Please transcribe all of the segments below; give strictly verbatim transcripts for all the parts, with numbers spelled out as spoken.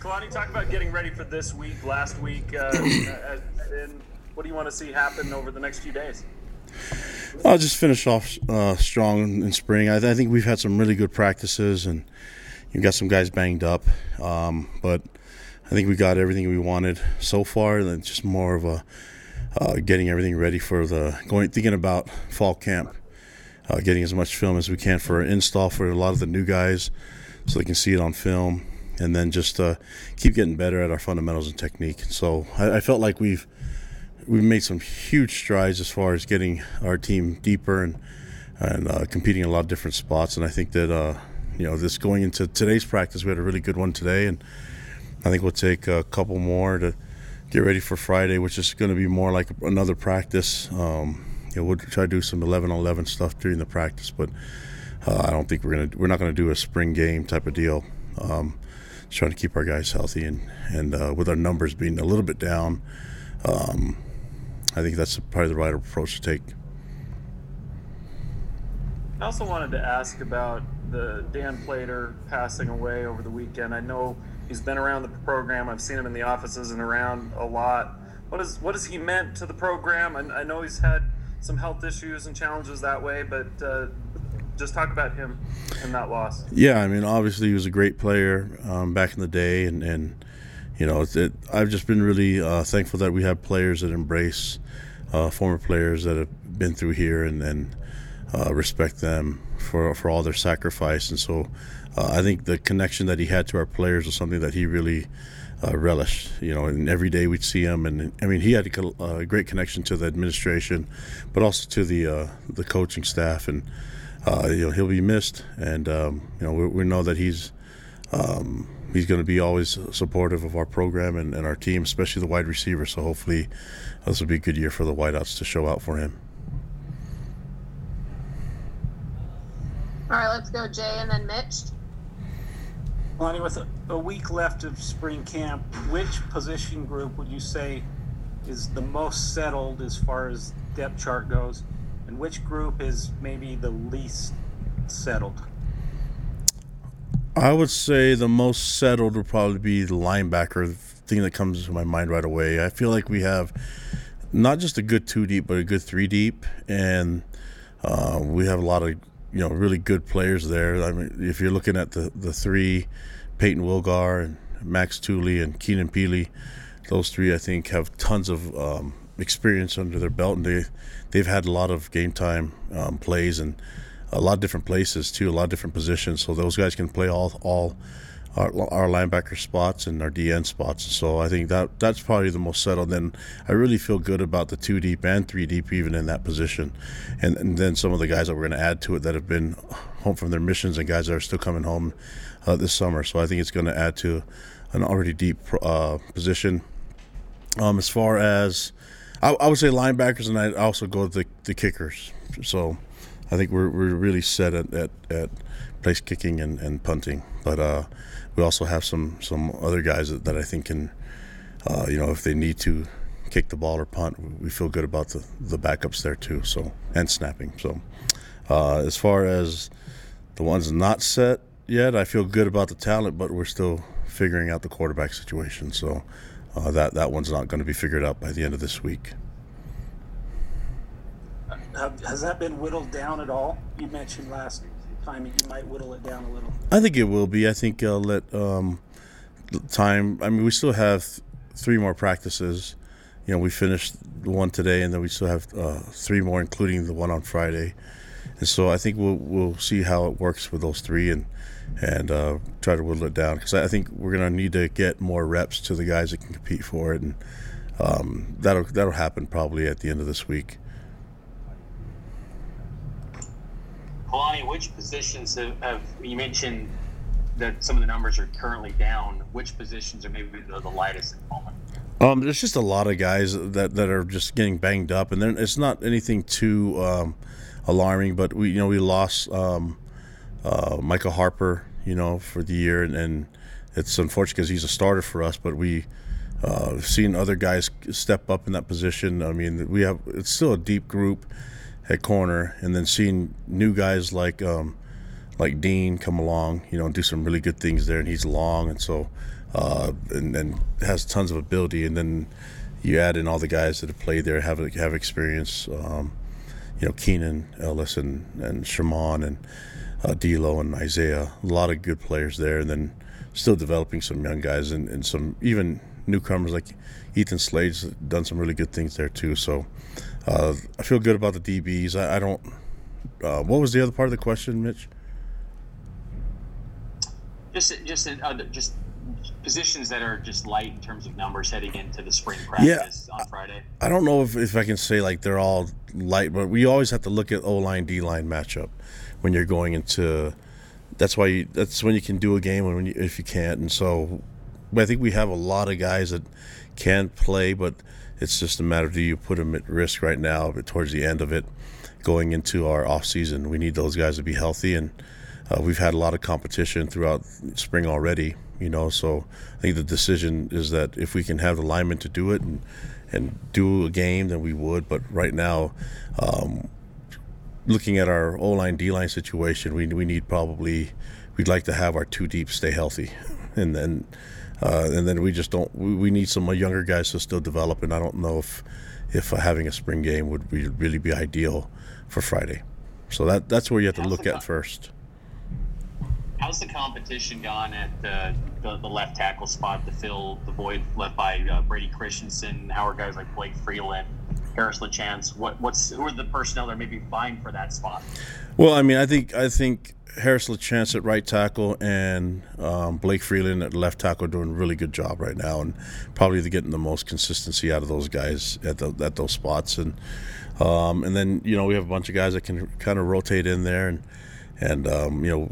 Kalani, talk about getting ready for this week, last week, uh, and what do you want to see happen over the next few days? I'll just finish off uh, strong in spring. I, th- I think we've had some really good practices, and you've got some guys banged up, um, but I think we got everything we wanted so far. And it's just more of a uh, getting everything ready for the going, thinking about fall camp, uh, getting as much film as we can for install for a lot of the new guys, so they can see it on film, and then just uh, keep getting better at our fundamentals and technique. So I, I felt like we've. We've made some huge strides as far as getting our team deeper and and uh, competing in a lot of different spots. And I think that, uh, you know, this going into today's practice, we had a really good one today. And I think we'll take a couple more to get ready for Friday, which is going to be more like another practice. Um, you know, we'll try to do some eleven on eleven stuff during the practice, but uh, I don't think we're going to, we're not going to do a spring game type of deal. Um, just trying to keep our guys healthy and, and uh, with our numbers being a little bit down, um, I think that's probably the right approach to take. I also wanted to ask about the Dan Plater passing away over the weekend. I know he's been around the program. I've seen him in the offices and around a lot. What is what has he meant to the program? I, I know he's had some health issues and challenges that way, but uh, just talk about him and that loss. Yeah, I mean, obviously he was a great player um, back in the day, and, and you know, it, it, I've just been really uh, thankful that we have players that embrace uh, former players that have been through here and, and uh, respect them for for all their sacrifice. And so uh, I think the connection that he had to our players was something that he really uh, relished, you know, and every day we'd see him. And, I mean, he had a uh, great connection to the administration, but also to the uh, the coaching staff. And, uh, you know, he'll be missed. And, um, you know, we, we know that he's um, – he's going to be always supportive of our program and, and our team, especially the wide receiver. So hopefully this will be a good year for the wideouts to show out for him. All right, let's go Jay and then Mitch. Lonnie, with a, a week left of spring camp, which position group would you say is the most settled as far as depth chart goes, and which group is maybe the least settled? I would say the most settled would probably be the linebacker, the thing that comes to my mind right away. I feel like we have not just a good two deep, but a good three deep, and uh, we have a lot of, you know, really good players there. I mean, if you're looking at the, the three, Peyton Wilgar and Max Tooley and Keenan Pili, those three I think have tons of um, experience under their belt, and they they've had a lot of game time um, plays and a lot of different places too, a lot of different positions. So those guys can play all all our, our linebacker spots and our D N spots. So I think that that's probably the most settled. Then I really feel good about the two deep and three deep even in that position. And, and then some of the guys that we're going to add to it that have been home from their missions and guys that are still coming home uh, this summer. So I think it's going to add to an already deep uh, position. Um, as far as I, I would say linebackers, and I also go with the, the kickers. So I think we're we're really set at, at, at place kicking and, and punting, but uh, we also have some, some other guys that, that I think can, uh, you know, if they need to kick the ball or punt, we feel good about the, the backups there too. So and snapping. So uh, as far as the ones not set yet, I feel good about the talent, but we're still figuring out the quarterback situation. So uh, that that one's not going to be figured out by the end of this week. Uh, has that been whittled down at all? You mentioned last time you might whittle it down a little. I think it will be. I think uh, let um, time. I mean, we still have th- three more practices. You know, we finished one today, and then we still have uh, three more, including the one on Friday. And so I think we'll we'll see how it works with those three, and and uh, try to whittle it down, because I think we're gonna need to get more reps to the guys that can compete for it, and um, that'll that'll happen probably at the end of this week. Kalani, which positions have, have you mentioned that some of the numbers are currently down? Which positions are maybe the, the lightest at the moment? Um, there's just a lot of guys that, that are just getting banged up, and it's not anything too um, alarming. But we, you know, we lost um, uh, Michael Harper, you know, for the year, and, and it's unfortunate because he's a starter for us. But we uh, have seen other guys step up in that position. I mean, we have it's still a deep group at corner, and then seeing new guys like um, like Dean come along, you know, and do some really good things there, and he's long, and so uh, and, and has tons of ability. And then you add in all the guys that have played there, have have experience. Um, you know, Keenan Ellis and, and Sherman and uh, Dilo and Isaiah, a lot of good players there. And then still developing some young guys and, and some even newcomers like Ethan Slade's done some really good things there too. So uh, I feel good about the D Bs. I, I don't uh, – what was the other part of the question, Mitch? Just just uh, just positions that are just light in terms of numbers heading into the spring practice yeah, on Friday. I don't know if, if I can say like they're all light, but we always have to look at O-line, D-line matchup when you're going into – that's why you, that's when you can do a game and when you, if you can't. And so I think we have a lot of guys that can play, but it's just a matter of do you put them at risk right now but towards the end of it going into our off season. We need those guys to be healthy and – Uh, we've had a lot of competition throughout spring already, you know, so I think the decision is that if we can have the linemen to do it and, and do a game, then we would. But right now, um, looking at our O-line, D-line situation, we we need probably – we'd like to have our two deep stay healthy. And then uh, and then we just don't – we need some younger guys to still develop, and I don't know if, if having a spring game would be, really be ideal for Friday. So that that's where you have to look at first. How's the competition gone at uh, the, the left tackle spot to fill the void left by uh, Brady Christensen? How are guys like Blake Freeland, Harris Lachance? What what's who are the personnel that may be vying for that spot? Well, I mean, I think I think Harris Lachance at right tackle and um, Blake Freeland at left tackle are doing a really good job right now, and probably getting the most consistency out of those guys at the, at those spots. And um, and then you know we have a bunch of guys that can kind of rotate in there, and and um, you know.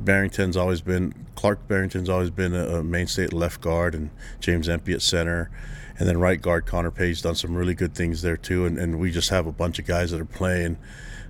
Barrington's always been Clark Barrington's always been a, a mainstay at left guard, and James Empey at center, and then right guard Connor Page's done some really good things there too, and, and we just have a bunch of guys that are playing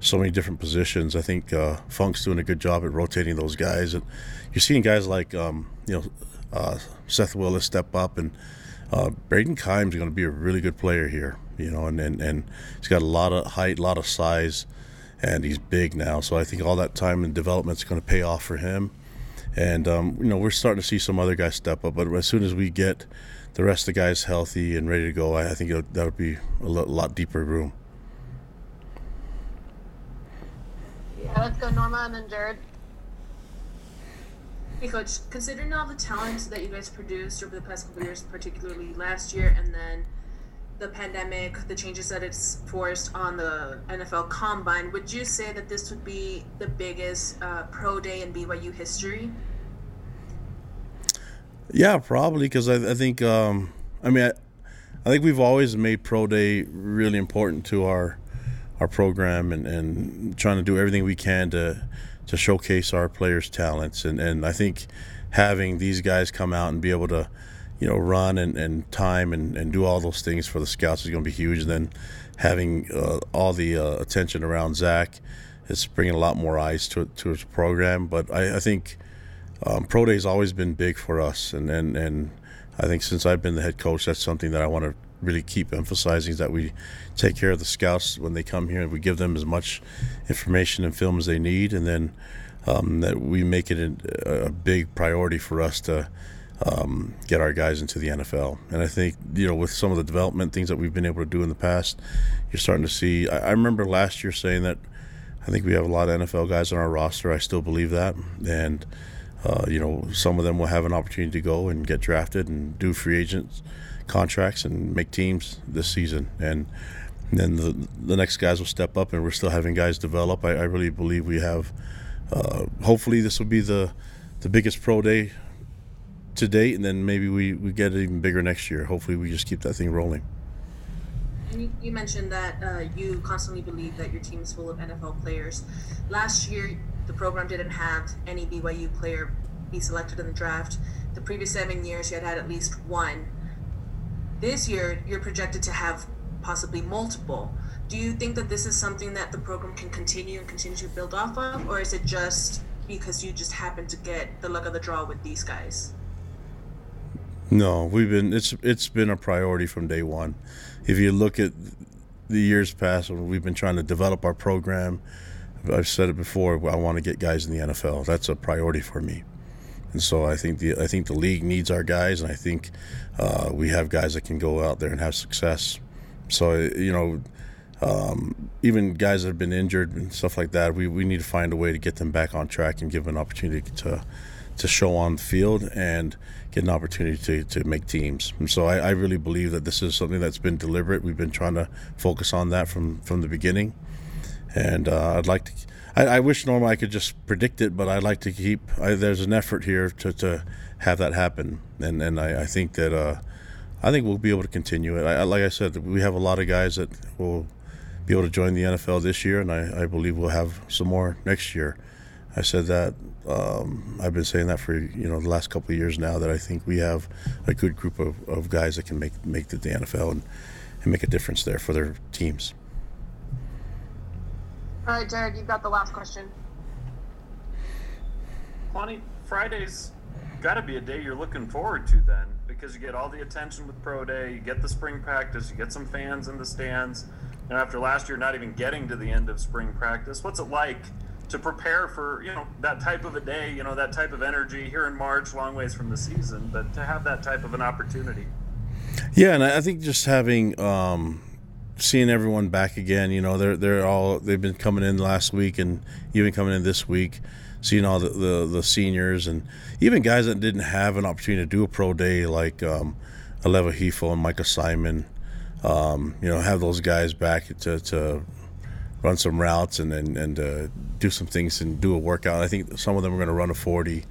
so many different positions. I think uh, Funk's doing a good job at rotating those guys, and you're seeing guys like um, you know uh, Seth Willis step up, and uh, Braden Kime's going to be a really good player here, you know, and, and and he's got a lot of height, a lot of size. And he's big now, so I think all that time and development's going to pay off for him. And um, you know, we're starting to see some other guys step up. But as soon as we get the rest of the guys healthy and ready to go, I think it'll, that'll be a lot deeper room. Yeah, let's go, Norma, and then Jared. Hey, Coach. Considering all the talent that you guys produced over the past couple of years, particularly last year, and then the pandemic, the changes that it's forced on the N F L Combine, would you say that this would be the biggest uh, pro day in B Y U history? Yeah, probably, because I, I think um, I mean I, I think we've always made pro day really important to our our program, and, and trying to do everything we can to to showcase our players' talents, and and I think having these guys come out and be able to, you know, run and, and time and, and do all those things for the scouts is going to be huge. And then having uh, all the uh, attention around Zach is bringing a lot more eyes to to his program. But I, I think um, Pro Day's always been big for us. And, and, and I think since I've been the head coach, that's something that I want to really keep emphasizing, is that we take care of the scouts when they come here and we give them as much information and film as they need. And then um, that we make it a, a big priority for us to Um, get our guys into the N F L. And I think, you know, with some of the development things that we've been able to do in the past, you're starting to see. I, I remember last year saying that I think we have a lot of N F L guys on our roster. I still believe that. And, uh, you know, some of them will have an opportunity to go and get drafted and do free agent contracts and make teams this season. And, and then the, the next guys will step up, and we're still having guys develop. I, I really believe we have, uh, hopefully this will be the, the biggest pro day to date, and then maybe we, we get it even bigger next year. Hopefully we just keep that thing rolling. And you, you mentioned that uh, you constantly believe that your team is full of N F L players. Last year, the program didn't have any B Y U player be selected in the draft. The previous seven years, you had had at least one. This year, you're projected to have possibly multiple. Do you think that this is something that the program can continue and continue to build off of, or is it just because you just happen to get the luck of the draw with these guys? No, we've been it's it's been a priority from day one. If you look at the years past, when we've been trying to develop our program, I've said it before, I want to get guys in the N F L. That's a priority for me. And so I think the I think the league needs our guys, and I think uh, we have guys that can go out there and have success. So, you know, um, even guys that have been injured and stuff like that, we, we need to find a way to get them back on track and give them an opportunity to to show on the field and get an opportunity to, to make teams. And so I, I really believe that this is something that's been deliberate. We've been trying to focus on that from, from the beginning. And uh, I'd like to – I wish normally I could just predict it, but I'd like to keep – there's an effort here to, to have that happen. And, and I, I think that uh, I think we'll be able to continue it. I, like I said, we have a lot of guys that will be able to join the N F L this year, and I, I believe we'll have some more next year. I said that um, – I've been saying that for, you know, the last couple of years now, that I think we have a good group of, of guys that can make, make the, the N F L and, and make a difference there for their teams. All right, Jared, you've got the last question. Kalani, Friday's got to be a day you're looking forward to then, because you get all the attention with Pro Day, you get the spring practice, you get some fans in the stands. And after last year not even getting to the end of spring practice, what's it like to prepare for, you know, that type of a day, you know, that type of energy here in March, long ways from the season, but to have that type of an opportunity? Yeah, and I think just having um, – seeing everyone back again, you know, they're they're all they've been coming in last week and even coming in this week, seeing all the, the, the seniors and even guys that didn't have an opportunity to do a pro day, like um, Aleva Hefo and Micah Simon, um, you know, have those guys back to to run some routes and and, and uh, do some things and do a workout. I think some of them are going to run a forty.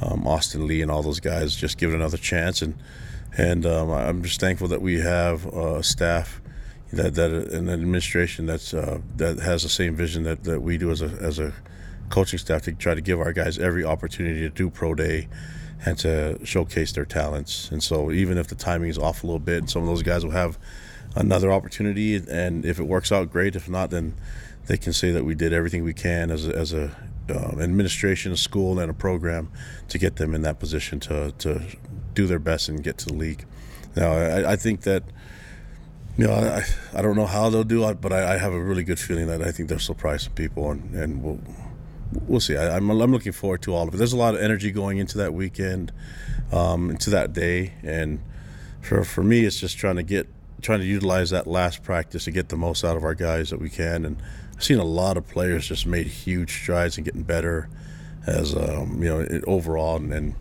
Um, Austin Lee and all those guys just give it another chance, and and um, I'm just thankful that we have uh, staff. That that an administration that's uh, that has the same vision that, that we do as a as a coaching staff, to try to give our guys every opportunity to do pro day and to showcase their talents. And so even if the timing is off a little bit, some of those guys will have another opportunity. And if it works out, great. If not, then they can say that we did everything we can as a, as a uh, administration, a school, and a program to get them in that position to to do their best and get to the league. Now I, I think that. You know, I, I don't know how they'll do it, but I, I have a really good feeling that I think they'll surprise some people, and, and we'll we'll see. I, I'm I'm looking forward to all of it. There's a lot of energy going into that weekend, um, into that day, and for for me, it's just trying to get trying to utilize that last practice to get the most out of our guys that we can. And I've seen a lot of players just made huge strides and getting better as um, you know it, overall, and. and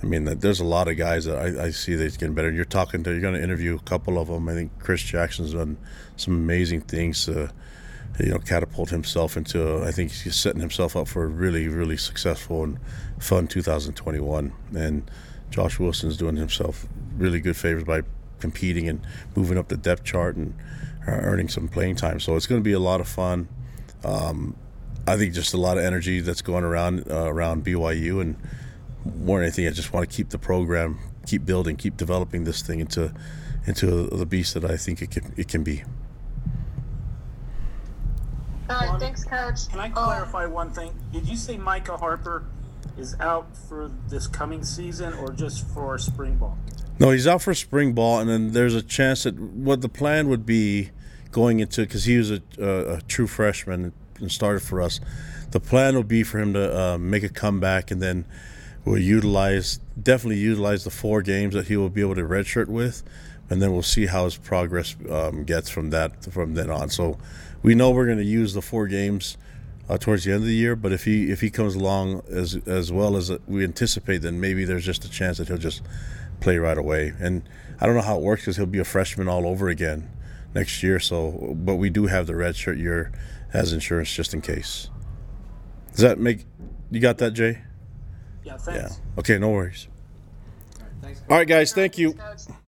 I mean, there's a lot of guys that I, I see that's getting better. And you're talking to, you're going to interview a couple of them. I think Chris Jackson's done some amazing things to, you know, catapult himself into. I think he's setting himself up for a really, really successful and fun two thousand twenty-one. And Josh Wilson's doing himself really good favors by competing and moving up the depth chart and earning some playing time. So it's going to be a lot of fun. Um, I think just a lot of energy that's going around uh, around B Y U, and. More than anything, I just want to keep the program, keep building, keep developing this thing into into the beast that I think it can it can be. All right, thanks, Coach. Can I clarify oh. one thing? Did you say Micah Harper is out for this coming season, or just for spring ball? No, he's out for spring ball, and then there's a chance that what the plan would be going into, because he was a, a, a true freshman and started for us. The plan would be for him to uh, make a comeback, and then. We'll utilize, definitely utilize the four games that he will be able to redshirt with, and then we'll see how his progress um, gets from that from then on. So we know we're going to use the four games uh, towards the end of the year, but if he if he comes along as as well as we anticipate, then maybe there's just a chance that he'll just play right away. And I don't know how it works, because he'll be a freshman all over again next year. So, but we do have the redshirt year as insurance just in case. Does that make you got that, Jay? Yeah, thanks. Yeah. Okay, no worries. All right, thanks, all right guys, thank you.